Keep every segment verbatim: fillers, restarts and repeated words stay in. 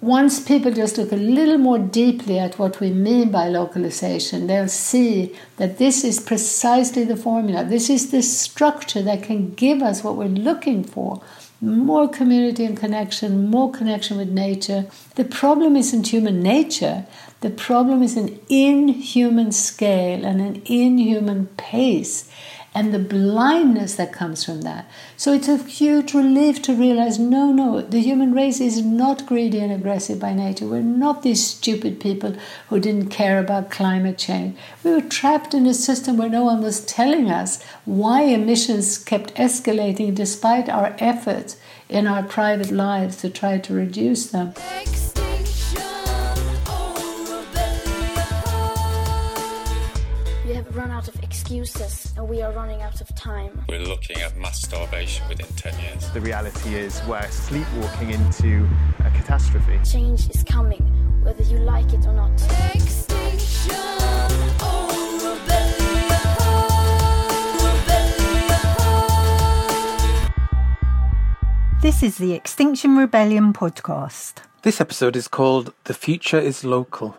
once people just look a little more deeply at what we mean by localization, they'll see that this is precisely the formula. This is the structure that can give us what we're looking for. More community and connection, more connection with nature. The problem isn't human nature. The problem is an inhuman scale and an inhuman pace, and the blindness that comes from that. So it's a huge relief to realize, no, no, the human race is not greedy and aggressive by nature. We're not these stupid people who didn't care about climate change. We were trapped in a system where no one was telling us why emissions kept escalating despite our efforts in our private lives to try to reduce them. Run out of excuses, and we are running out of time. We're looking at mass starvation within ten years. The reality is we're sleepwalking into a catastrophe. Change is coming, whether you like it or not. Extinction or rebellion. This is the Extinction Rebellion podcast. This episode is called The Future is Local,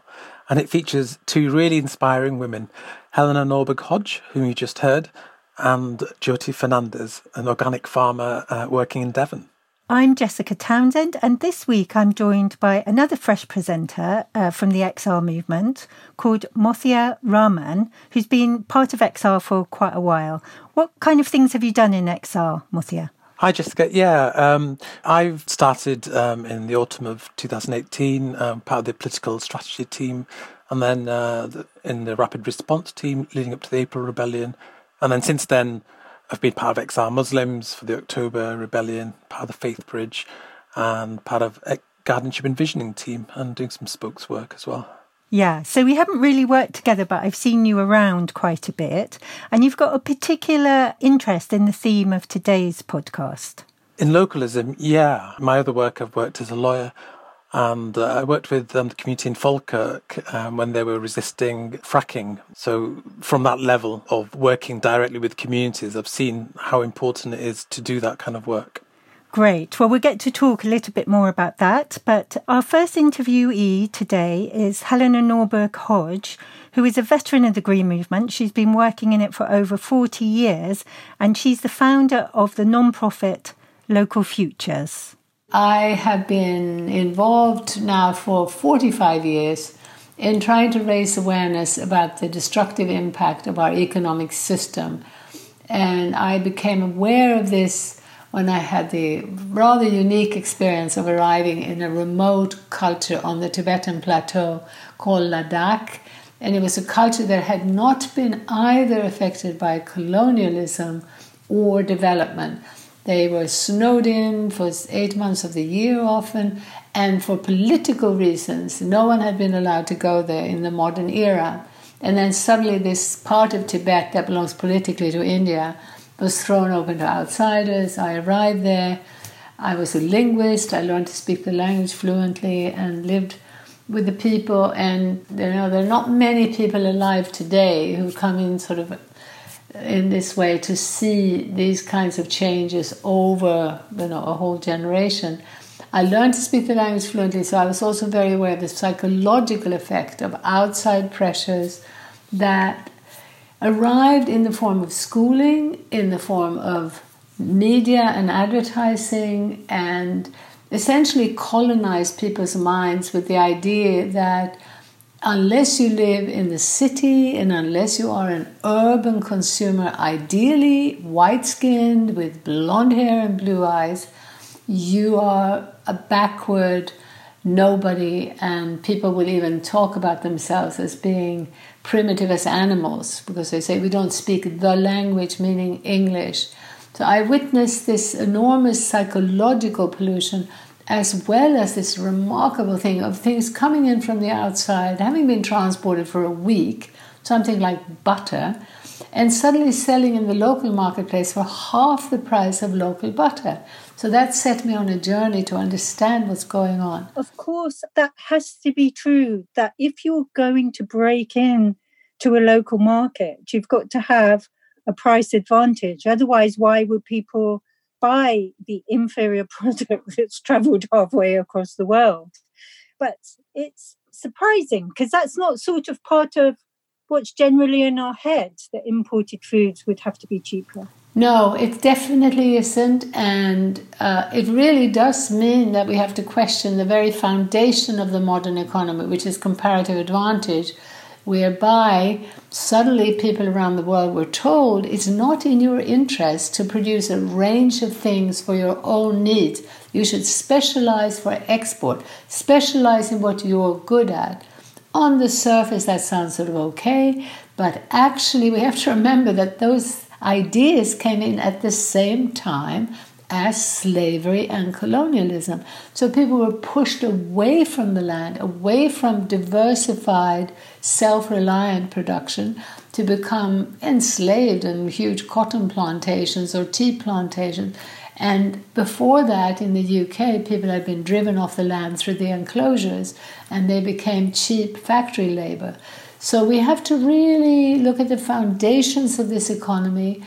and it features two really inspiring women, Helena Norberg-Hodge, whom you just heard, and Jyoti Fernandez, an organic farmer uh, working in Devon. I'm Jessica Townsend, and this week I'm joined by another fresh presenter uh, from the X R movement called Mothia Rahman, who's been part of X R for quite a while. What kind of things have you done in X R, Mothia? Hi, Jessica. Yeah, um, I've started um, in the autumn of two thousand eighteen, um, part of the political strategy team, and then uh, the, in the rapid response team leading up to the April Rebellion. And then since then, I've been part of X R Muslims for the October Rebellion, part of the Faith Bridge, and part of a guardianship envisioning team, and doing some spokes work as well. Yeah, so we haven't really worked together, but I've seen you around quite a bit. And you've got a particular interest in the theme of today's podcast. In localism, yeah. My other work, I've worked as a lawyer, and uh, I worked with um, the community in Falkirk um, when they were resisting fracking. So from that level of working directly with communities, I've seen how important it is to do that kind of work. Great. Well, we'll get to talk a little bit more about that. But our first interviewee today is Helena Norberg-Hodge, who is a veteran of the Green Movement. She's been working in it for over forty years, and she's the founder of the non-profit Local Futures. I have been involved now for forty-five years in trying to raise awareness about the destructive impact of our economic system. And I became aware of this when I had the rather unique experience of arriving in a remote culture on the Tibetan plateau called Ladakh. And it was a culture that had not been either affected by colonialism or development. They were snowed in for eight months of the year often, and for political reasons, no one had been allowed to go there in the modern era. And then suddenly this part of Tibet that belongs politically to India was thrown open to outsiders. I arrived there. I was a linguist. I learned to speak the language fluently and lived with the people. And you know, there are not many people alive today who come in sort of in this way to see these kinds of changes over you know, a whole generation. I learned to speak the language fluently, so I was also very aware of the psychological effect of outside pressures that arrived in the form of schooling, in the form of media and advertising, and essentially colonized people's minds with the idea that unless you live in the city and unless you are an urban consumer, ideally white-skinned with blonde hair and blue eyes, you are a backward nobody, and people will even talk about themselves as being primitive as animals because they say we don't speak the language, meaning English. So I witnessed this enormous psychological pollution as well as this remarkable thing of things coming in from the outside, having been transported for a week, something like butter, and suddenly selling in the local marketplace for half the price of local butter. So that set me on a journey to understand what's going on. Of course, that has to be true, that if you're going to break in to a local market, you've got to have a price advantage. Otherwise, why would people buy the inferior product that's travelled halfway across the world? but it's surprising because that's not sort of part of what's generally in our heads, that imported foods would have to be cheaper. No, it definitely isn't. And uh, it really does mean that we have to question the very foundation of the modern economy, which is comparative advantage, whereby suddenly people around the world were told it's not in your interest to produce a range of things for your own needs. You should specialize for export, specialize in what you're good at. On the surface, that sounds sort of okay, but actually we have to remember that those ideas came in at the same time as slavery and colonialism. So people were pushed away from the land, away from diversified, self-reliant production to become enslaved in huge cotton plantations or tea plantations. And before that, in the U K, people had been driven off the land through the enclosures and they became cheap factory labor. So we have to really look at the foundations of this economy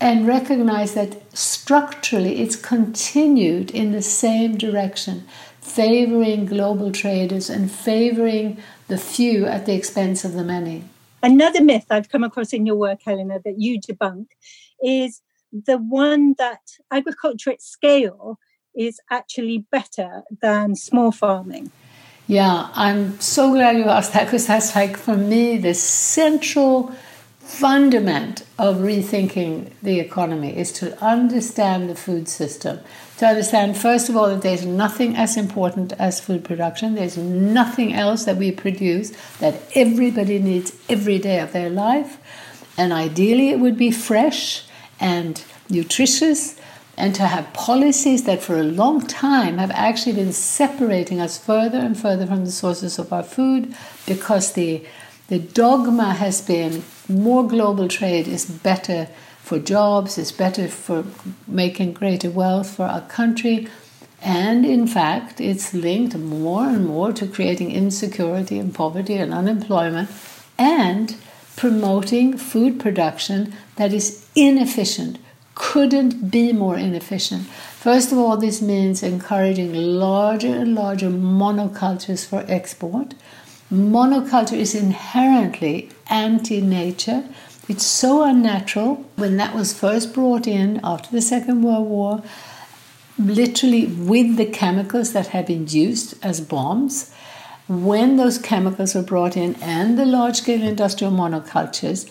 and recognize that structurally it's continued in the same direction, favoring global traders and favoring the few at the expense of the many. Another myth I've come across in your work, Helena, that you debunk is the one that agriculture at scale is actually better than small farming. Yeah, I'm so glad you asked that because that's like, for me, the central fundament of rethinking the economy is to understand the food system. To understand, first of all, that there's nothing as important as food production. There's nothing else that we produce that everybody needs every day of their life. And ideally, it would be fresh and nutritious, and to have policies that for a long time have actually been separating us further and further from the sources of our food because the The dogma has been more global trade is better for jobs, is better for making greater wealth for our country. And in fact, it's linked more and more to creating insecurity and poverty and unemployment and promoting food production that is inefficient, couldn't be more inefficient. First of all, this means encouraging larger and larger monocultures for export. Monoculture is inherently anti-nature. It's so unnatural. When that was first brought in after the Second World War, literally with the chemicals that had been used as bombs, when those chemicals were brought in and the large-scale industrial monocultures,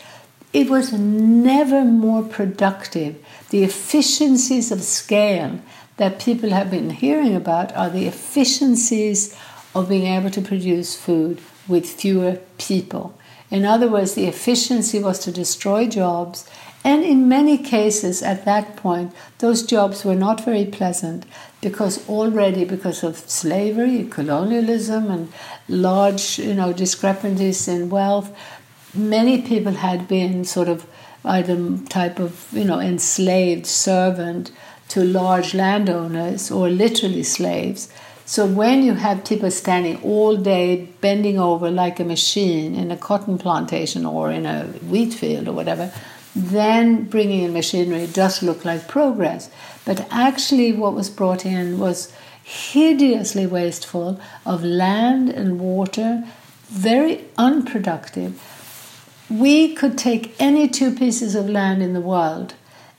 it was never more productive. The efficiencies of scale that people have been hearing about are the efficiencies of being able to produce food with fewer people. In other words, the efficiency was to destroy jobs, and in many cases at that point, those jobs were not very pleasant because already because of slavery, colonialism, and large, you know, discrepancies in wealth, many people had been sort of either type of, you know, enslaved servant to large landowners or literally slaves. So when you have people standing all day, bending over like a machine in a cotton plantation or in a wheat field or whatever, then bringing in machinery does look like progress. But actually what was brought in was hideously wasteful of land and water, very unproductive. We could take any two pieces of land in the world,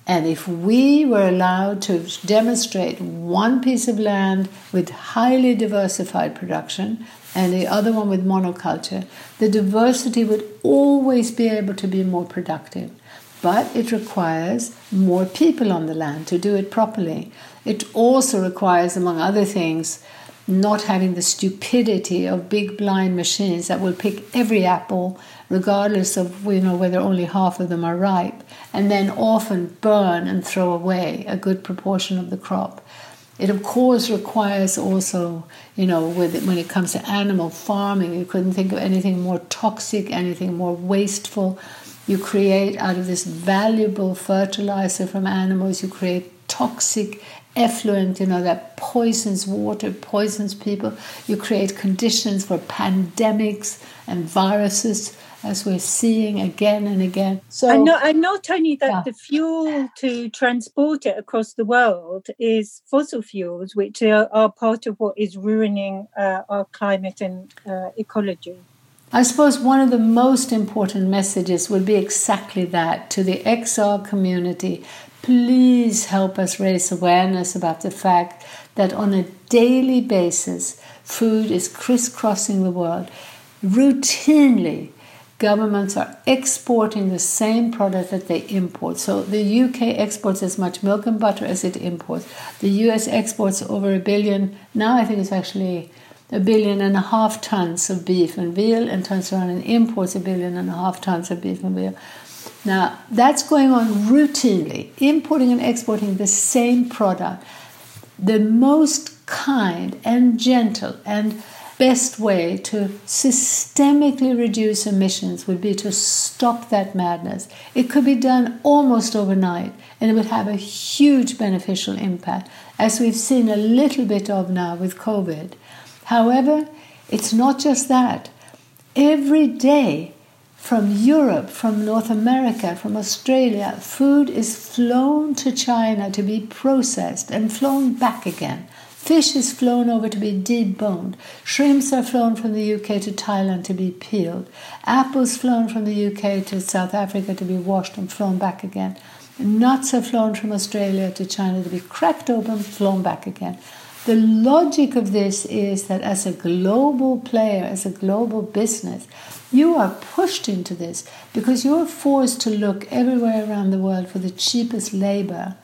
and if we were allowed to demonstrate one piece of land with highly diversified production and the other one with monoculture, the diversity would always be able to be more productive. But it requires more people on the land to do it properly. It also requires, among other things, not having the stupidity of big blind machines that will pick every apple regardless of, you know, whether only half of them are ripe, and then often burn and throw away a good proportion of the crop. It, of course, requires also, you know, with, when it comes to animal farming, you couldn't think of anything more toxic, anything more wasteful. You create out of this valuable fertilizer from animals, you create toxic effluent, you know, that poisons water, poisons people. You create conditions for pandemics and viruses, as we're seeing again and again. So, and not, and not only that, yeah. the fuel to transport it across the world is fossil fuels, which are, are part of what is ruining uh, our climate and uh, ecology. I suppose one of the most important messages would be exactly that, to the X R community. Please help us raise awareness about the fact that on a daily basis, food is crisscrossing the world. Routinely, governments are exporting the same product that they import. So the U K exports as much milk and butter as it imports. The U S exports over a billion, now I think it's actually a billion and a half tons of beef and veal, and turns around and imports a billion and a half tons of beef and veal. Now, that's going on routinely, importing and exporting the same product. The most kind and gentle and best way to systemically reduce emissions would be to stop that madness. It could be done almost overnight, and it would have a huge beneficial impact, as we've seen a little bit of now with COVID. However, it's not just that. Every day from Europe, from North America, from Australia, food is flown to China to be processed and flown back again. Fish is flown over to be deboned. Shrimps are flown from the U K to Thailand to be peeled. Apples flown from the U K to South Africa to be washed and flown back again. Nuts are flown from Australia to China to be cracked open, flown back again. The logic of this is that as a global player, as a global business, you are pushed into this because you're forced to look everywhere around the world for the cheapest labor.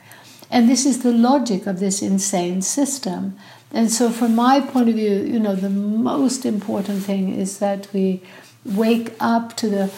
And this is the logic of this insane system. And so from my point of view, you know, the most important thing is that we wake up to the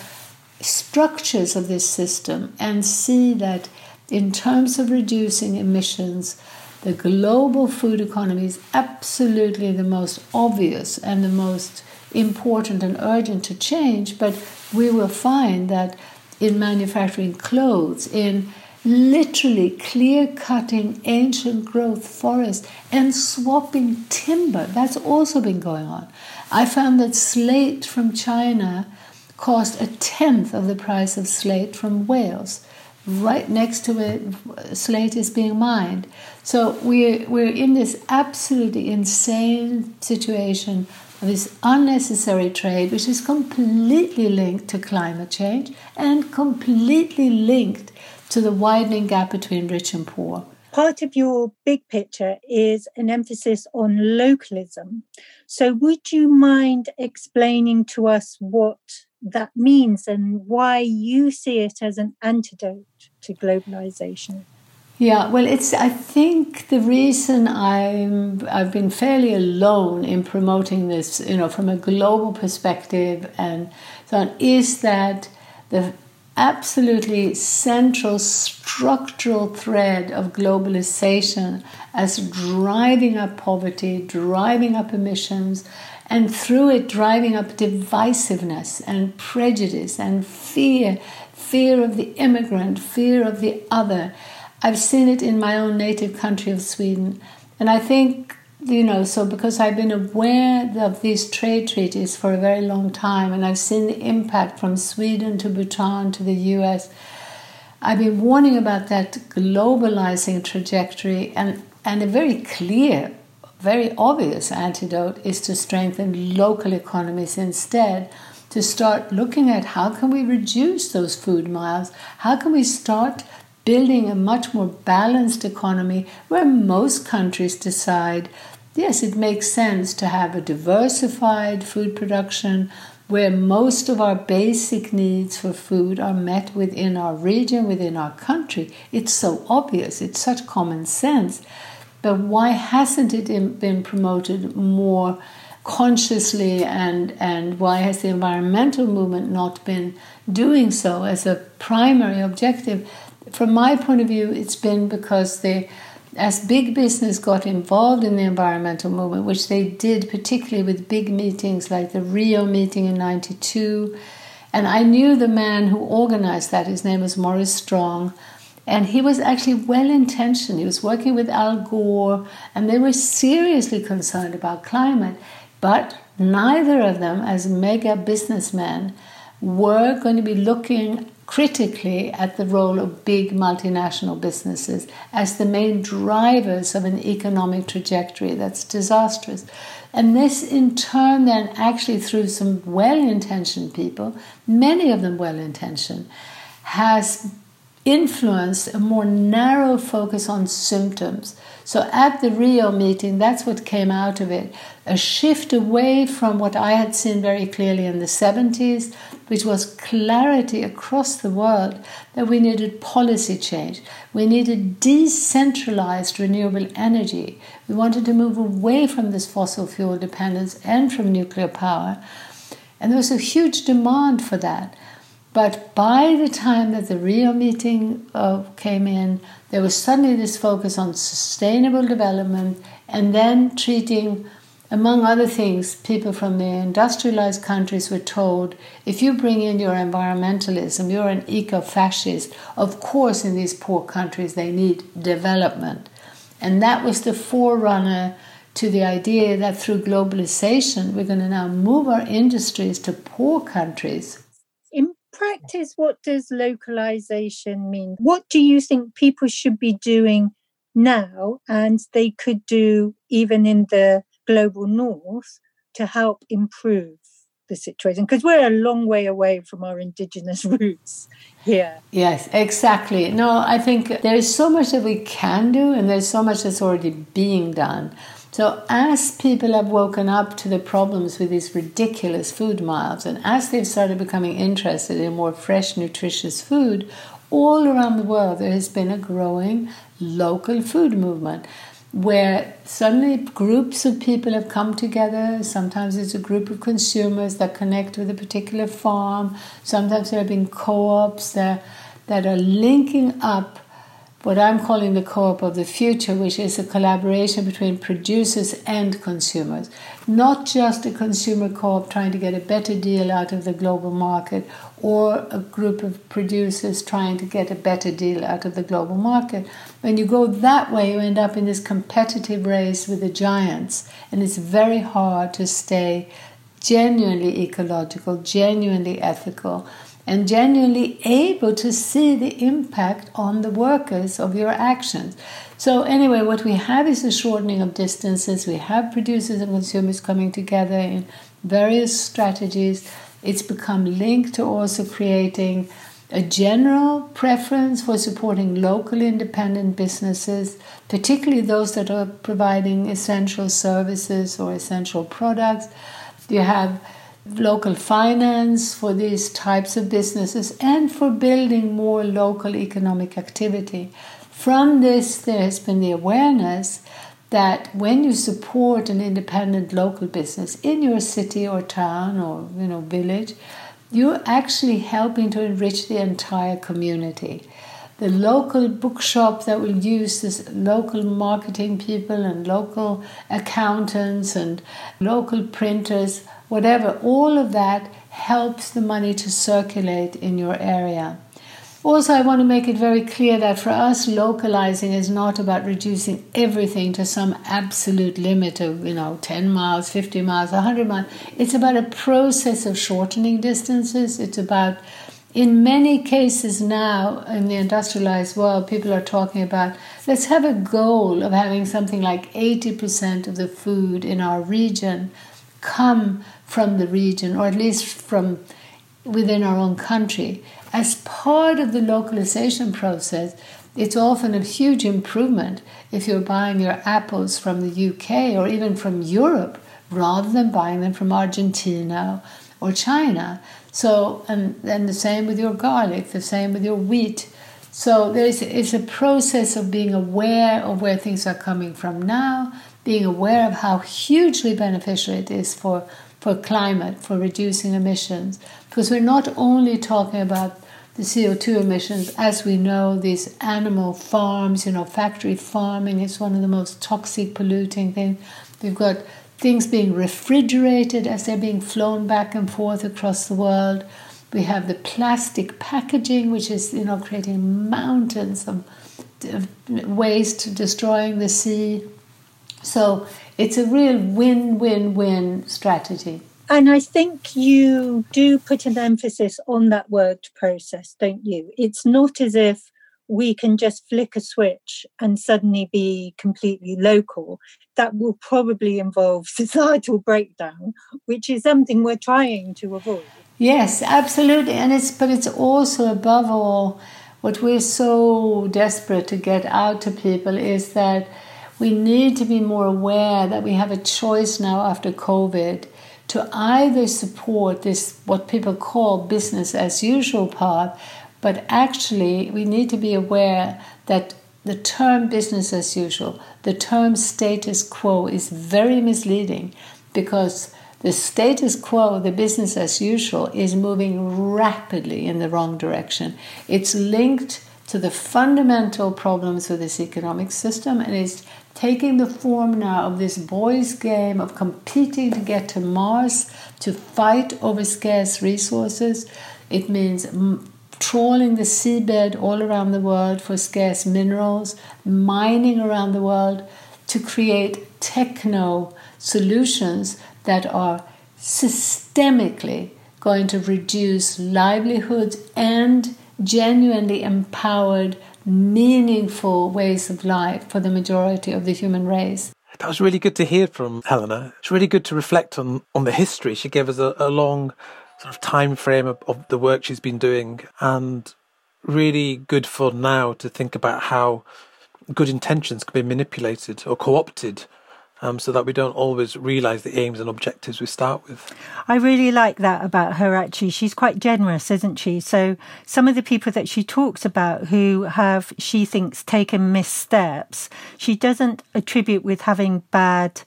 structures of this system and see that in terms of reducing emissions, the global food economy is absolutely the most obvious and the most important and urgent to change, but we will find that in manufacturing clothes, in literally clear-cutting ancient growth forests and swapping timber, that's also been going on. I found that slate from China cost a tenth of the price of slate from Wales. Right next to it, slate is being mined. So we're, we're in this absolutely insane situation of this unnecessary trade, which is completely linked to climate change and completely linked to the widening gap between rich and poor. Part of your big picture is an emphasis on localism. So would you mind explaining to us what that means and why you see it as an antidote to globalization? Yeah, well, it's, I think the reason I'm, I've been fairly alone in promoting this, you know, from a global perspective and so on, is that the absolutely central structural thread of globalization as driving up poverty, driving up emissions, and through it driving up divisiveness and prejudice and fear, fear of the immigrant, fear of the other. I've seen it in my own native country of Sweden. And I think, you know, so because I've been aware of these trade treaties for a very long time, and I've seen the impact from Sweden to Bhutan to the U S, I've been warning about that globalizing trajectory, and, and a very clear, very obvious antidote is to strengthen local economies instead, to start looking at how can we reduce those food miles, how can we start building a much more balanced economy where most countries decide, yes, it makes sense to have a diversified food production where most of our basic needs for food are met within our region, within our country. It's so obvious. It's such common sense. But why hasn't it been promoted more consciously, and, and why has the environmental movement not been doing so as a primary objective? From my point of view, it's been because they, as big business got involved in the environmental movement, which they did particularly with big meetings like the Rio meeting in ninety-two, and I knew the man who organized that, his name was Maurice Strong, And he was actually well-intentioned. He was working with Al Gore, and they were seriously concerned about climate. But neither of them, as mega businessmen, were going to be looking critically at the role of big multinational businesses as the main drivers of an economic trajectory that's disastrous. And this, in turn, then actually through some well-intentioned people, many of them well-intentioned, has influenced a more narrow focus on symptoms. So at the Rio meeting, that's what came out of it, a shift away from what I had seen very clearly in the seventies, which was clarity across the world that we needed policy change. We needed decentralized renewable energy. We wanted to move away from this fossil fuel dependence and from nuclear power. And there was a huge demand for that. But by the time that the Rio meeting uh, came in, there was suddenly this focus on sustainable development and then treating, among other things, people from the industrialized countries were told, if you bring in your environmentalism, you're an eco-fascist. Of course, in these poor countries, they need development. And that was the forerunner to the idea that through globalization, we're going to now move our industries to poor countries. Practice, what does localization mean? What do you think people should be doing now and they could do even in the global north to help improve the situation? Because we're a long way away from our indigenous roots here. Yes, exactly. No, I think there is so much that we can do and there's so much that's already being done. So as people have woken up to the problems with these ridiculous food miles, and as they've started becoming interested in more fresh, nutritious food, all around the world there has been a growing local food movement where suddenly groups of people have come together. Sometimes it's a group of consumers that connect with a particular farm. Sometimes there have been co-ops that, that are linking up what I'm calling the co-op of the future, which is a collaboration between producers and consumers. Not just a consumer co-op trying to get a better deal out of the global market or a group of producers trying to get a better deal out of the global market. When you go that way, you end up in this competitive race with the giants, and it's very hard to stay genuinely ecological, genuinely ethical, and genuinely able to see the impact on the workers of your actions. So anyway, what we have is a shortening of distances. We have producers and consumers coming together in various strategies. It's become linked to also creating a general preference for supporting local independent businesses, particularly those that are providing essential services or essential products. You have local finance for these types of businesses and for building more local economic activity. From this, there has been the awareness that when you support an independent local business in your city or town or you know village, you're actually helping to enrich the entire community. The local bookshop that will use this local marketing people and local accountants and local printers, whatever, all of that helps the money to circulate in your area. Also, I want to make it very clear that for us, localizing is not about reducing everything to some absolute limit of, you know, ten miles, fifty miles, one hundred miles. It's about a process of shortening distances. It's about, in many cases now in the industrialized world, people are talking about, let's have a goal of having something like eighty percent of the food in our region come from the region, or at least from within our own country. As part of the localization process, it's often a huge improvement if you're buying your apples from the U K or even from Europe rather than buying them from Argentina or China. So, and then the same with your garlic, the same with your wheat. So there's it's a process of being aware of where things are coming from now, being aware of how hugely beneficial it is for, for climate, for reducing emissions. Because we're not only talking about the C O two emissions, as we know, these animal farms, you know, factory farming is one of the most toxic, polluting things. We've got things being refrigerated as they're being flown back and forth across the world. We have the plastic packaging, which is, you know, creating mountains of waste, destroying the sea. So it's a real win-win-win strategy. And I think you do put an emphasis on that word process, don't you? It's not as if we can just flick a switch and suddenly be completely local. That will probably involve societal breakdown, which is something we're trying to avoid. Yes, absolutely. And it's but it's also, above all, what we're so desperate to get out to people is that we need to be more aware that we have a choice now after COVID to either support this, what people call business as usual path, but actually we need to be aware that the term business as usual, the term status quo is very misleading, because the status quo, the business as usual, is moving rapidly in the wrong direction. It's linked to the fundamental problems with this economic system, and it's taking the form now of this boys' game of competing to get to Mars, to fight over scarce resources. It means m- trawling the seabed all around the world for scarce minerals, mining around the world to create techno solutions that are systemically going to reduce livelihoods and genuinely empowered, meaningful ways of life for the majority of the human race. That was really good to hear from Helena. It's really good to reflect on, on the history. She gave us a, a long sort of time frame of, of the work she's been doing, and really good for now to think about how good intentions can be manipulated or co-opted, Um, so that we don't always realise the aims and objectives we start with. I really like that about her, actually. She's quite generous, isn't she? So some of the people that she talks about who have, she thinks, taken missteps, she doesn't attribute with having bad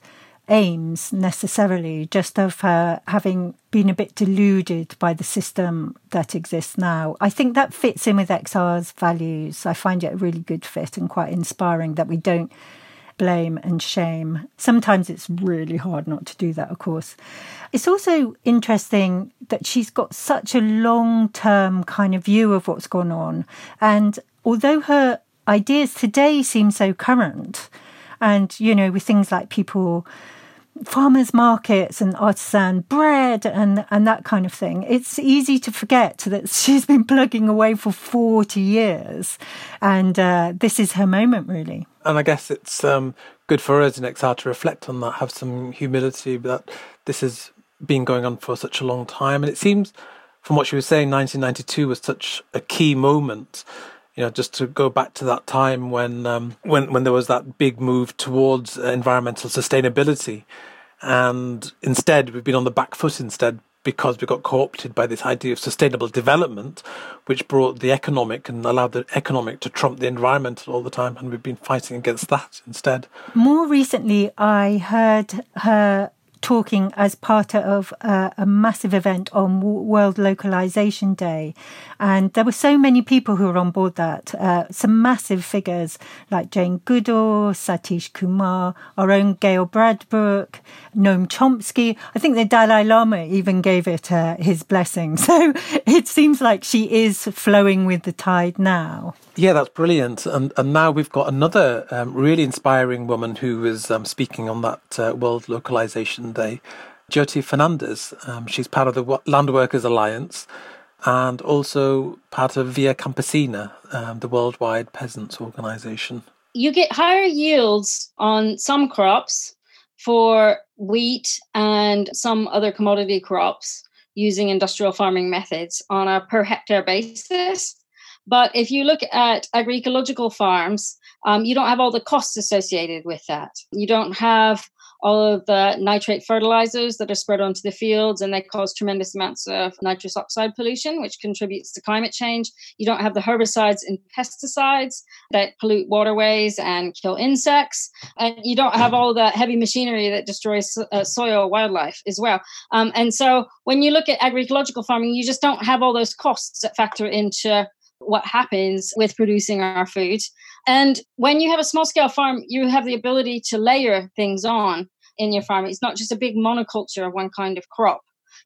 aims necessarily, just of her having been a bit deluded by the system that exists now. I think that fits in with X R's values. I find it a really good fit and quite inspiring that we don't blame and shame. Sometimes it's really hard not to do that, of course. It's also interesting that she's got such a long-term kind of view of what's gone on. And although her ideas today seem so current, and, you know, with things like people, farmers' markets and artisan bread and, and that kind of thing, it's easy to forget that she's been plugging away for forty years. And uh, this is her moment, really. And I guess it's um, good for us in X R to reflect on that, have some humility that this has been going on for such a long time. And it seems, from what she was saying, nineteen ninety-two was such a key moment, you know, just to go back to that time when um, when, when there was that big move towards environmental sustainability. And instead, we've been on the back foot instead, because we got co-opted by this idea of sustainable development, which brought the economic and allowed the economic to trump the environmental all the time, and we've been fighting against that instead. More recently, I heard her talking as part of a, a massive event on World Localization Day. And there were so many people who were on board that. Uh, some massive figures like Jane Goodall, Satish Kumar, our own Gail Bradbrook, Noam Chomsky. I think the Dalai Lama even gave it uh, his blessing. So it seems like she is flowing with the tide now. Yeah, that's brilliant. And and now we've got another um, really inspiring woman who is um, speaking on that uh, World Localization Day, Jyoti Fernandez. Um, she's part of the Land Workers Alliance and also part of Via Campesina, um, the worldwide peasants' organisation. You get higher yields on some crops for wheat and some other commodity crops using industrial farming methods on a per hectare basis. But if you look at agroecological farms, um, you don't have all the costs associated with that. You don't have all of the nitrate fertilizers that are spread onto the fields, and they cause tremendous amounts of nitrous oxide pollution, which contributes to climate change. You don't have the herbicides and pesticides that pollute waterways and kill insects. And you don't have all the heavy machinery that destroys uh, soil wildlife as well. Um, and so when you look at agroecological farming, you just don't have all those costs that factor into what happens with producing our food. And when you have a small scale farm, you have the ability to layer things on in your farm. It's not just a big monoculture of one kind of crop.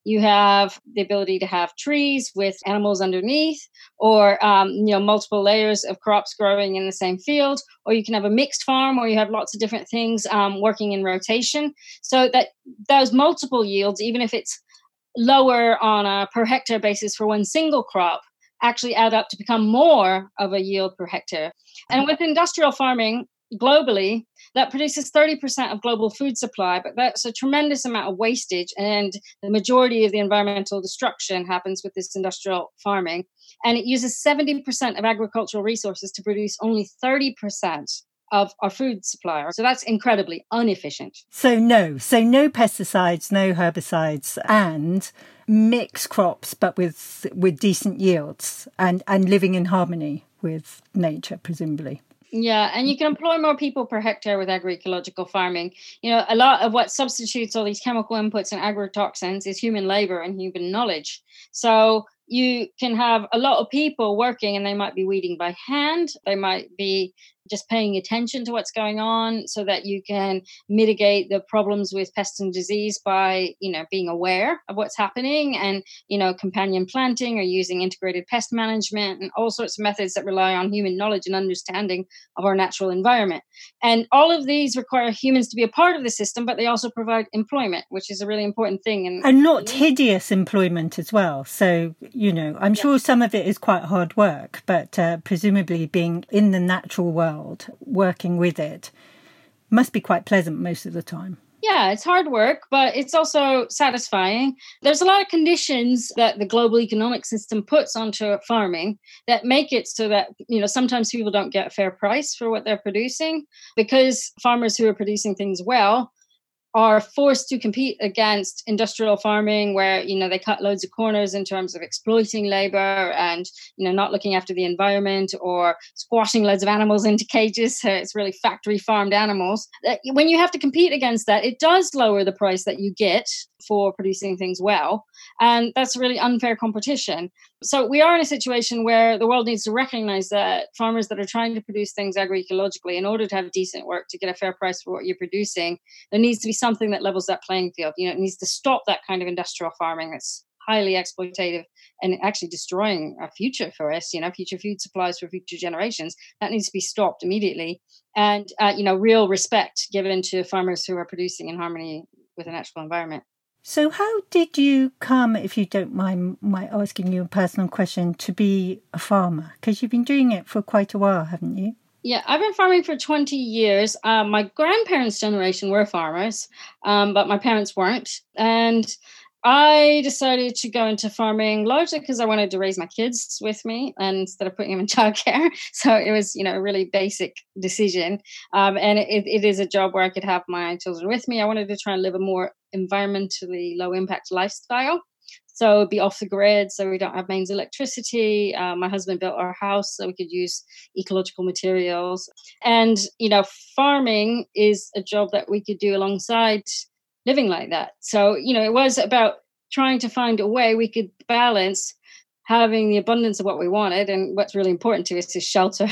You have the ability to have trees with animals underneath, or um, you know, multiple layers of crops growing in the same field, or you can have a mixed farm, or you have lots of different things um, working in rotation. So that those multiple yields, even if it's lower on a per hectare basis for one single crop, actually add up to become more of a yield per hectare. And with industrial farming globally, that produces thirty percent of global food supply, but that's a tremendous amount of wastage. And the majority of the environmental destruction happens with this industrial farming. And it uses seventy percent of agricultural resources to produce only thirty percent of our food supply. So that's incredibly inefficient. So no, so no pesticides, no herbicides, and mix crops, but with with decent yields and, and living in harmony with nature, presumably. Yeah, and you can employ more people per hectare with agroecological farming. You know, a lot of what substitutes all these chemical inputs and agrotoxins is human labor and human knowledge. So you can have a lot of people working, and they might be weeding by hand. They might be just paying attention to what's going on so that you can mitigate the problems with pests and disease by, you know, being aware of what's happening and, you know, companion planting or using integrated pest management and all sorts of methods that rely on human knowledge and understanding of our natural environment. And all of these require humans to be a part of the system, but they also provide employment, which is a really important thing. And, and not hideous employment as well. So, you know, I'm yeah. sure some of it is quite hard work, but uh, presumably being in the natural world, working with it, must be quite pleasant most of the time. Yeah, it's hard work, but it's also satisfying. There's a lot of conditions that the global economic system puts onto farming that make it so that, you know, sometimes people don't get a fair price for what they're producing, because farmers who are producing things well are forced to compete against industrial farming where, you know, they cut loads of corners in terms of exploiting labor and, you know, not looking after the environment or squashing loads of animals into cages. So it's really factory farmed animals. When you have to compete against that, it does lower the price that you get for producing things well. And that's really unfair competition. So we are in a situation where the world needs to recognize that farmers that are trying to produce things agroecologically, in order to have decent work, to get a fair price for what you're producing, there needs to be something that levels that playing field. You know, it needs to stop that kind of industrial farming that's highly exploitative and actually destroying our future for us, you know, future food supplies for future generations. That needs to be stopped immediately. And, uh, you know, real respect given to farmers who are producing in harmony with the natural environment. So how did you come, if you don't mind my asking you a personal question, to be a farmer? Because you've been doing it for quite a while, haven't you? Yeah, I've been farming for twenty years. Uh, my grandparents' generation were farmers, um, but my parents weren't. And I decided to go into farming largely because I wanted to raise my kids with me instead of putting them in childcare. So it was, you know, a really basic decision. Um, and it, it is a job where I could have my children with me. I wanted to try and live a more environmentally low impact lifestyle. So be off the grid, so we don't have mains electricity. Uh, my husband built our house so we could use ecological materials. And, you know, farming is a job that we could do alongside living like that. So, you know, it was about trying to find a way we could balance having the abundance of what we wanted and what's really important to us is shelter,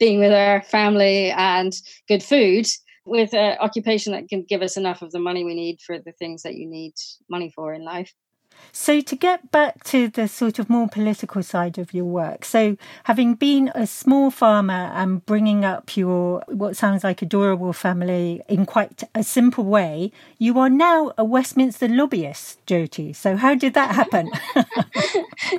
being with our family and good food, with an occupation that can give us enough of the money we need for the things that you need money for in life. So to get back to the sort of more political side of your work, so having been a small farmer and bringing up your what sounds like adorable family in quite a simple way, you are now a Westminster lobbyist, Jyoti. So how did that happen?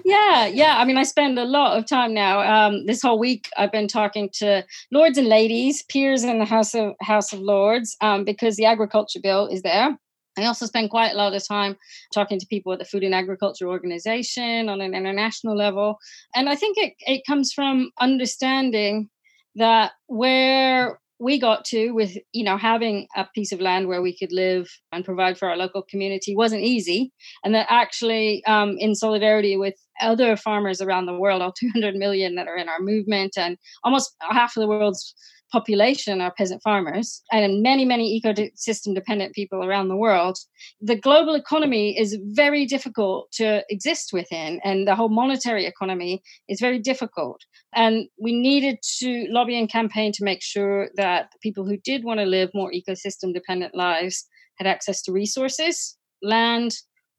yeah, yeah. I mean, I spend a lot of time now. Um, this whole week, I've been talking to lords and ladies, peers in the House of House of Lords, um, because the agriculture bill is there. I also spend quite a lot of time talking to people at the Food and Agriculture Organization on an international level. And I think it, it comes from understanding that where we got to with, you know, having a piece of land where we could live and provide for our local community wasn't easy. And that actually, um, in solidarity with other farmers around the world, all two hundred million that are in our movement and almost half of the world's population are peasant farmers, and many, many ecosystem dependent people around the world. The global economy is very difficult to exist within, and the whole monetary economy is very difficult. And we needed to lobby and campaign to make sure that people who did want to live more ecosystem dependent lives had access to resources, land,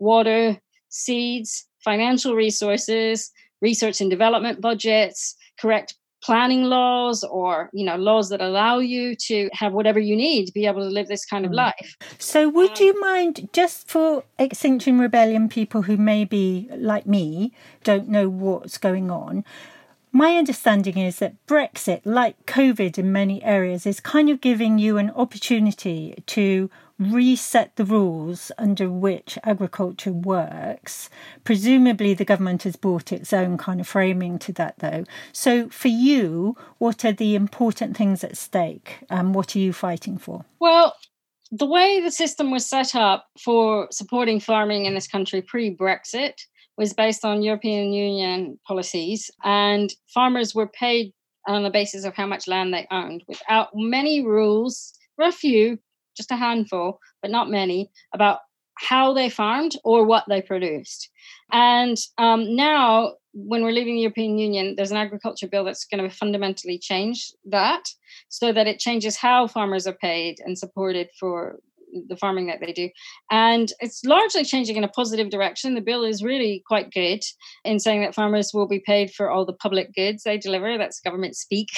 water, seeds, financial resources, research and development budgets, correct planning laws, or, you know, laws that allow you to have whatever you need to be able to live this kind of life. So would you mind, just for Extinction Rebellion people who maybe, like me, don't know what's going on, my understanding is that Brexit, like COVID in many areas, is kind of giving you an opportunity to reset the rules under which agriculture works. Presumably the government has brought its own kind of framing to that, though. So for you, what are the important things at stake, and what are you fighting for? Well, the way the system was set up for supporting farming in this country pre-Brexit was based on European Union policies, and farmers were paid on the basis of how much land they owned, without many rules, or a few, just a handful, but not many, about how they farmed or what they produced. And um, now, when we're leaving the European Union, there's an agriculture bill that's going to fundamentally change that, so that it changes how farmers are paid and supported for the farming that they do. And it's largely changing in a positive direction. The bill is really quite good in saying that farmers will be paid for all the public goods they deliver. That's government speak.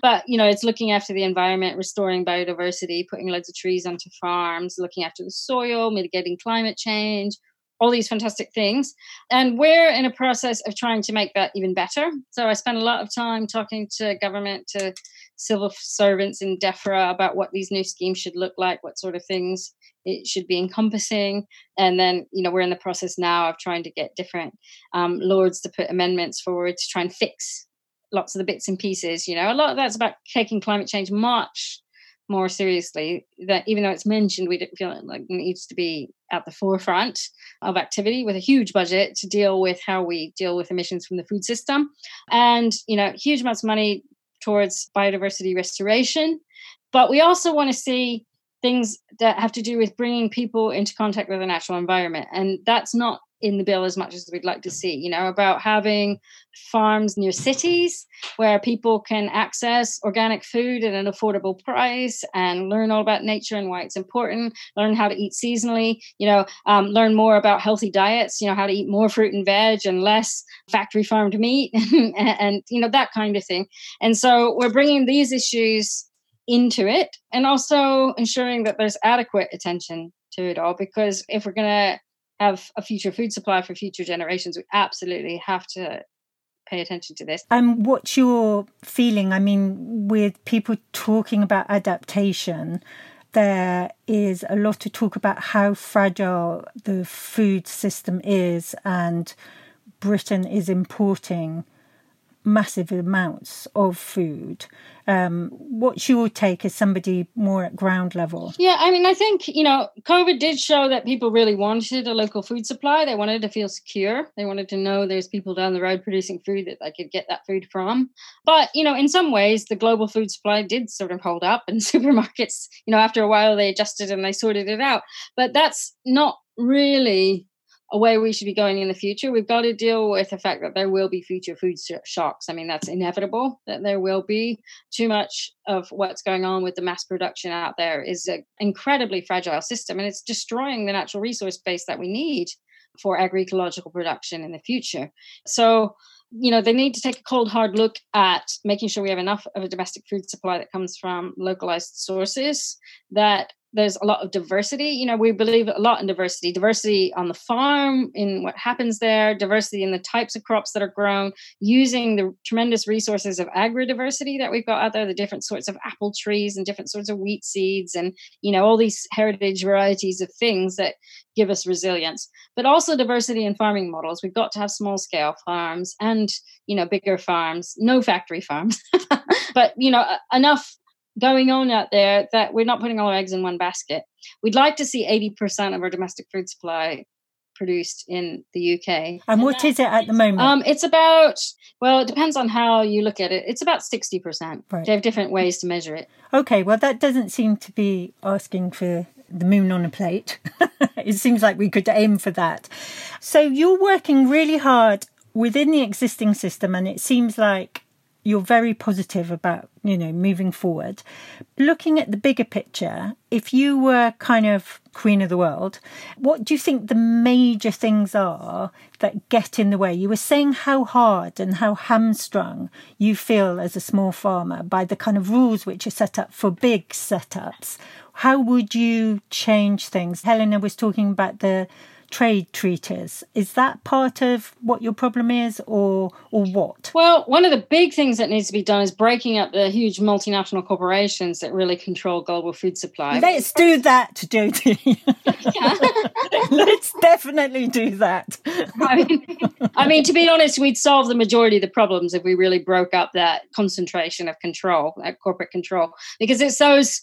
But, you know, it's looking after the environment, restoring biodiversity, putting loads of trees onto farms, looking after the soil, mitigating climate change, all these fantastic things. And we're in a process of trying to make that even better. So I spent a lot of time talking to government, to civil servants in DEFRA about what these new schemes should look like, what sort of things it should be encompassing. And then, you know, we're in the process now of trying to get different um, lords to put amendments forward to try and fix lots of the bits and pieces. You know, a lot of that's about taking climate change much more seriously, that even though it's mentioned, we don't feel like it needs to be at the forefront of activity with a huge budget to deal with how we deal with emissions from the food system. And, you know, huge amounts of money towards biodiversity restoration. But we also want to see things that have to do with bringing people into contact with the natural environment. And that's not in the bill as much as we'd like to see, you know, about having farms near cities where people can access organic food at an affordable price and learn all about nature and why it's important, learn how to eat seasonally, you know, um, learn more about healthy diets, you know, how to eat more fruit and veg and less factory farmed meat and, and, you know, that kind of thing. And so we're bringing these issues into it and also ensuring that there's adequate attention to it all, because if we're going to have a future food supply for future generations, we absolutely have to pay attention to this. And um, what's your feeling? I mean, with people talking about adaptation, there is a lot of talk about how fragile the food system is, and Britain is importing massive amounts of food. Um, what's your take as somebody more at ground level? Yeah, I mean, I think, you know, COVID did show that people really wanted a local food supply. They wanted to feel secure. They wanted to know there's people down the road producing food that they could get that food from. But, you know, in some ways, the global food supply did sort of hold up, and supermarkets, you know, after a while, they adjusted and they sorted it out. But that's not really a way we should be going in the future. We've got to deal with the fact that there will be future food shocks. I mean, that's inevitable, that there will be. Too much of what's going on with the mass production out there is an incredibly fragile system, and it's destroying the natural resource base that we need for agroecological production in the future. So, you know, they need to take a cold, hard look at making sure we have enough of a domestic food supply that comes from localized sources, that there's a lot of diversity. You know, we believe a lot in diversity, diversity on the farm, in what happens there, diversity in the types of crops that are grown, using the tremendous resources of agridiversity that we've got out there, the different sorts of apple trees and different sorts of wheat seeds and, you know, all these heritage varieties of things that give us resilience, but also diversity in farming models. We've got to have small scale farms and, you know, bigger farms, no factory farms, but, you know, enough going on out there that we're not putting all our eggs in one basket. We'd like to see eighty percent of our domestic food supply produced in the U K. And, and what that, is it at the moment? Um, it's about, well, it depends on how you look at it. It's about sixty percent. Right. They have different ways to measure it. Okay, well, that doesn't seem to be asking for the moon on a plate. It seems like we could aim for that. So you're working really hard within the existing system, and it seems like you're very positive about, you know, moving forward. Looking at the bigger picture, if you were kind of queen of the world, what do you think the major things are that get in the way? You were saying how hard and how hamstrung you feel as a small farmer by the kind of rules which are set up for big setups. How would you change things? Helena was talking about the trade treaties. Is that part of what your problem is, or or what? Well, one of the big things that needs to be done is breaking up the huge multinational corporations that really control global food supply. Let's do that, Jyoti. Yeah. Let's definitely do that. I mean, I mean, to be honest, we'd solve the majority of the problems if we really broke up that concentration of control, that corporate control, because it's those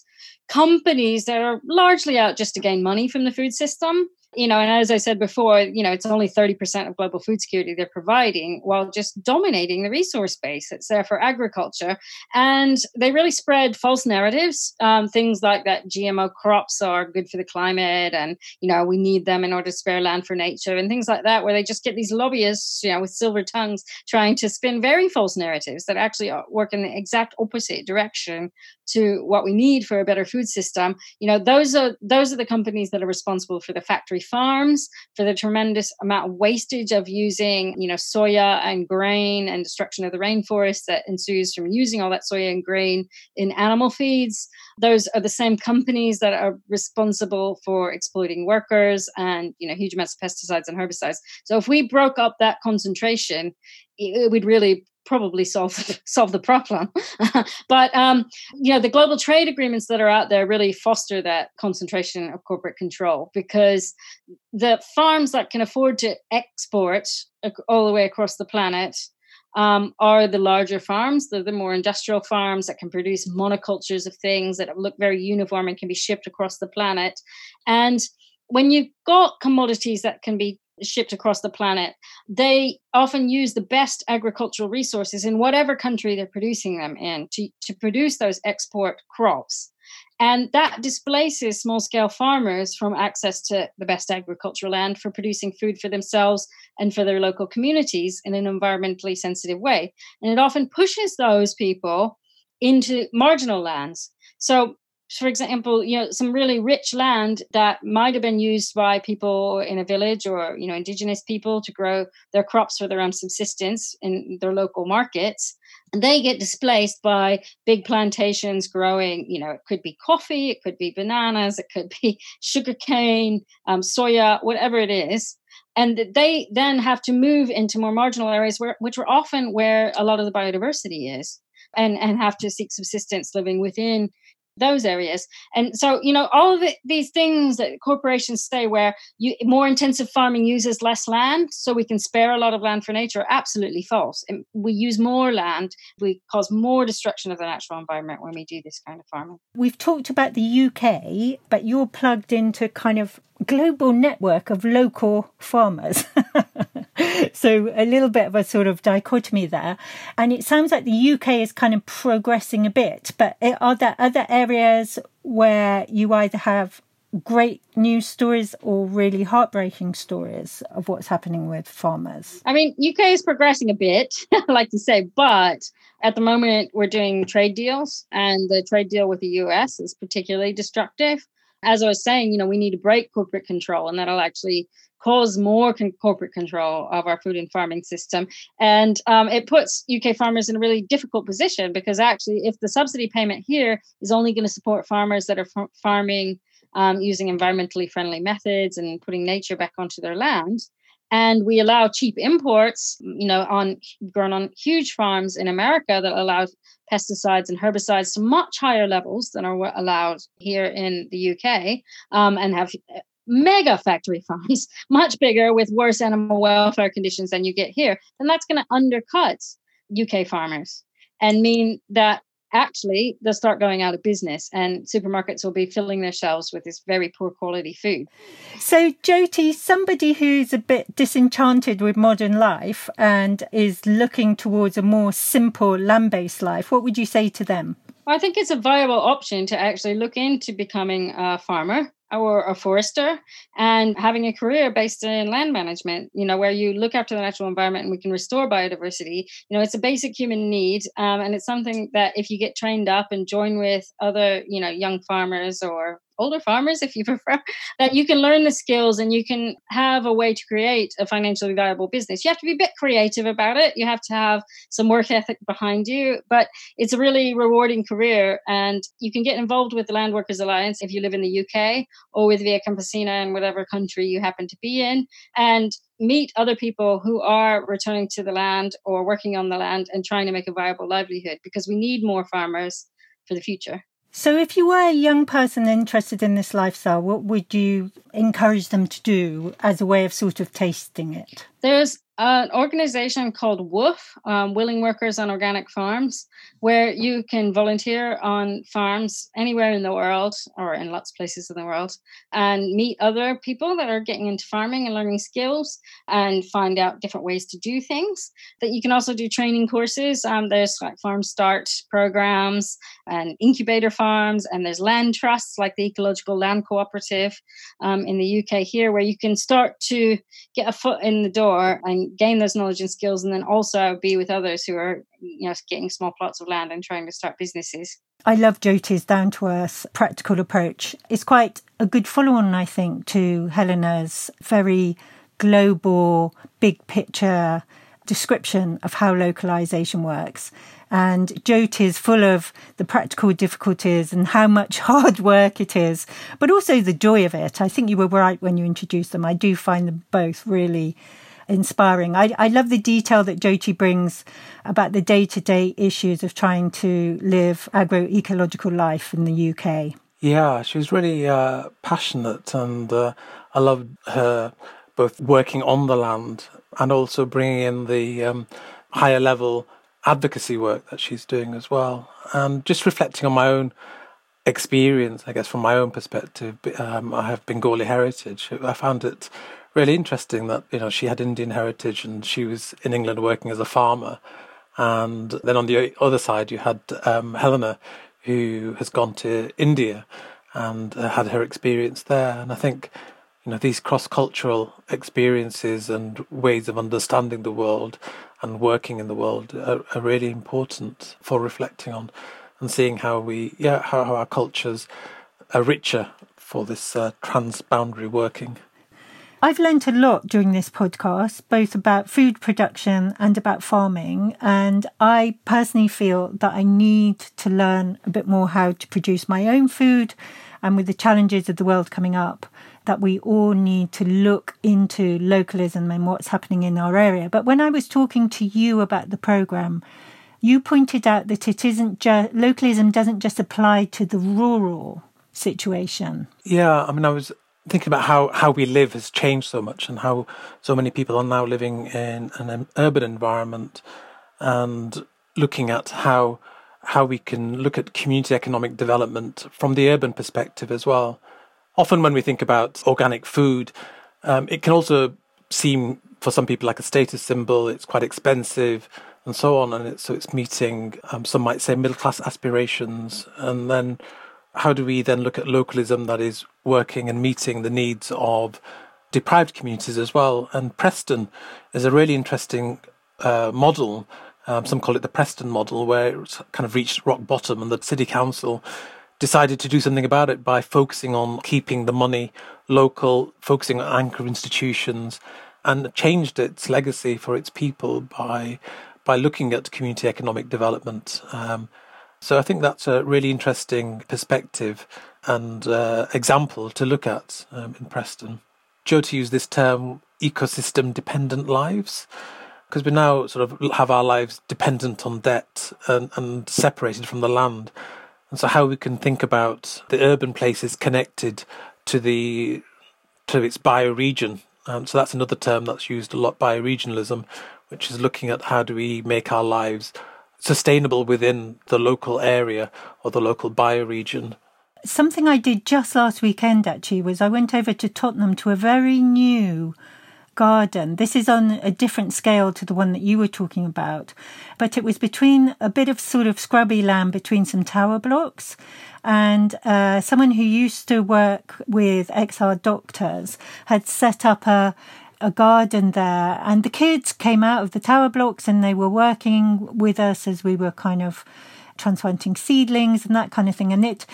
companies that are largely out just to gain money from the food system. You know, and as I said before, you know, it's only thirty percent of global food security they're providing, while just dominating the resource base that's there for agriculture. And they really spread false narratives, um, things like that G M O crops are good for the climate and, you know, we need them in order to spare land for nature and things like that, where they just get these lobbyists, you know, with silver tongues trying to spin very false narratives that actually work in the exact opposite direction to what we need for a better food system. You know, those are those are the companies that are responsible for the factory farms, for the tremendous amount of wastage of using, you know, soya and grain and destruction of the rainforest that ensues from using all that soya and grain in animal feeds. Those are the same companies that are responsible for exploiting workers and, you know, huge amounts of pesticides and herbicides. So if we broke up that concentration, it would really probably solve solve the problem. But, um, you know, the global trade agreements that are out there really foster that concentration of corporate control, because the farms that can afford to export all the way across the planet um, are the larger farms, the, the more industrial farms that can produce monocultures of things that look very uniform and can be shipped across the planet. And when you've got commodities that can be shipped across the planet, they often use the best agricultural resources in whatever country they're producing them in to, to produce those export crops. And that displaces small-scale farmers from access to the best agricultural land for producing food for themselves and for their local communities in an environmentally sensitive way. And it often pushes those people into marginal lands. So, for example, you know, some really rich land that might have been used by people in a village or, you know, indigenous people to grow their crops for their own subsistence in their local markets. And they get displaced by big plantations growing, you know, it could be coffee, it could be bananas, it could be sugarcane, um, soya, whatever it is. And they then have to move into more marginal areas, where, which are often where a lot of the biodiversity is, and, and have to seek subsistence living within those areas. And so, you know, all of the, these things that corporations say, where you, more intensive farming uses less land, so we can spare a lot of land for nature, are absolutely false. And we use more land, we cause more destruction of the natural environment when we do this kind of farming. We've talked about the U K, but you're plugged into kind of global network of local farmers. So a little bit of a sort of dichotomy there. And it sounds like the U K is kind of progressing a bit, but are there other areas where you either have great news stories or really heartbreaking stories of what's happening with farmers? I mean, U K is progressing a bit, like you say, but at the moment we're doing trade deals, and the trade deal with the U S is particularly destructive. As I was saying, you know, we need to break corporate control, and that'll actually cause more con- corporate control of our food and farming system. And um, it puts U K farmers in a really difficult position, because actually if the subsidy payment here is only going to support farmers that are f- farming um, using environmentally friendly methods and putting nature back onto their land, and we allow cheap imports, you know, on grown on huge farms in America that allow pesticides and herbicides to much higher levels than are allowed here in the U K, um, and have mega factory farms, much bigger, with worse animal welfare conditions than you get here, then that's going to undercut U K farmers and mean that actually they'll start going out of business, and supermarkets will be filling their shelves with this very poor quality food. So, Jyoti, somebody who's a bit disenchanted with modern life and is looking towards a more simple land-based life, what would you say to them? I think it's a viable option to actually look into becoming a farmer. or a forester, and having a career based in land management, you know, where you look after the natural environment and we can restore biodiversity. You know, it's a basic human need. Um, and it's something that if you get trained up and join with other, you know, young farmers or older farmers, if you prefer, that you can learn the skills and you can have a way to create a financially viable business. You have to be a bit creative about it. You have to have some work ethic behind you, but it's a really rewarding career. And you can get involved with the Land Workers Alliance if you live in the U K, or with Via Campesina in whatever country you happen to be in, and meet other people who are returning to the land or working on the land and trying to make a viable livelihood, because we need more farmers for the future. So if you were a young person interested in this lifestyle, what would you encourage them to do as a way of sort of tasting it? There's an organization called WWOOF, um, Willing Workers on Organic Farms, where you can volunteer on farms anywhere in the world, or in lots of places in the world, and meet other people that are getting into farming and learning skills and find out different ways to do things. That you can also do training courses. Um, there's like Farm Start programs and incubator farms, and there's land trusts like the Ecological Land Cooperative um, in the U K here, where you can start to get a foot in the door and gain those knowledge and skills, and then also be with others who are, you know, getting small plots of land and trying to start businesses. I love Jyoti's down-to-earth, practical approach. It's quite a good follow-on, I think, to Helena's very global, big-picture description of how localisation works. And Jyoti is full of the practical difficulties and how much hard work it is, but also the joy of it. I think you were right when you introduced them. I do find them both really inspiring. I, I love the detail that Jyoti brings about the day-to-day issues of trying to live agroecological life in the U K. Yeah, she was really uh, passionate, and uh, I loved her both working on the land and also bringing in the um, higher level advocacy work that she's doing as well. And just reflecting on my own experience, I guess, from my own perspective, um, I have Bengali heritage. I found it really interesting that, you know, she had Indian heritage and she was in England working as a farmer, and then on the other side you had um, Helena, who has gone to India and uh, had her experience there. And I think, you know, these cross-cultural experiences and ways of understanding the world and working in the world are, are really important for reflecting on and seeing how we yeah how, how our cultures are richer for this uh, transboundary working. I've learnt a lot during this podcast, both about food production and about farming. And I personally feel that I need to learn a bit more how to produce my own food. And with the challenges of the world coming up, that we all need to look into localism and what's happening in our area. But when I was talking to you about the programme, you pointed out that it isn't just localism doesn't just apply to the rural situation. Yeah, I mean, I was thinking about how, how we live has changed so much, and how so many people are now living in an urban environment, and looking at how how we can look at community economic development from the urban perspective as well. Often when we think about organic food, um, it can also seem for some people like a status symbol. It's quite expensive and so on, and it's, so it's meeting, um, some might say, middle-class aspirations. And then how do we then look at localism that is working and meeting the needs of deprived communities as well? And Preston is a really interesting uh, model. Um, some call it the Preston model, where it's kind of reached rock bottom and the city council decided to do something about it by focusing on keeping the money local, focusing on anchor institutions, and changed its legacy for its people by by looking at community economic development. Um So I think that's a really interesting perspective and uh, example to look at um, in Preston. Jyoti used this term, ecosystem-dependent lives, because we now sort of have our lives dependent on debt and, and separated from the land. And so how we can think about the urban places connected to the to its bioregion. Um, so that's another term that's used a lot, bioregionalism, which is looking at how do we make our lives sustainable within the local area or the local bioregion. Something I did just last weekend, actually, was I went over to Tottenham to a very new garden. This is on a different scale to the one that you were talking about. But it was between a bit of sort of scrubby land between some tower blocks and uh, someone who used to work with X R doctors had set up a a garden there, and the kids came out of the tower blocks and they were working with us as we were kind of transplanting seedlings and that kind of thing. And it,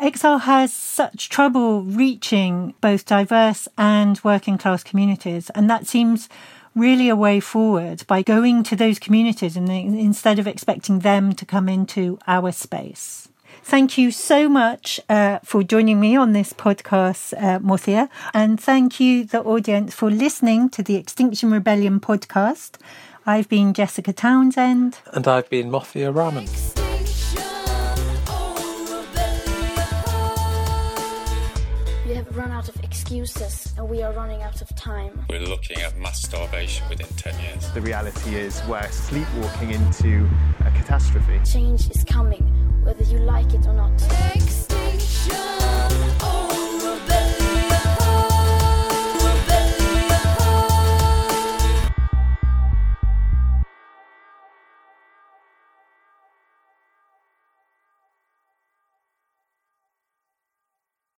X R has such trouble reaching both diverse and working class communities, and that seems really a way forward by going to those communities and instead of expecting them to come into our space. Thank you so much uh, for joining me on this podcast, uh, Mothia. And thank you, the audience, for listening to the Extinction Rebellion podcast. I've been Jessica Townsend. And I've been Mothia Rahman. We have run out of excuses and we are running out of time. We're looking at mass starvation within ten years. The reality is we're sleepwalking into a catastrophe. Change is coming, whether you like it or not. Extinction.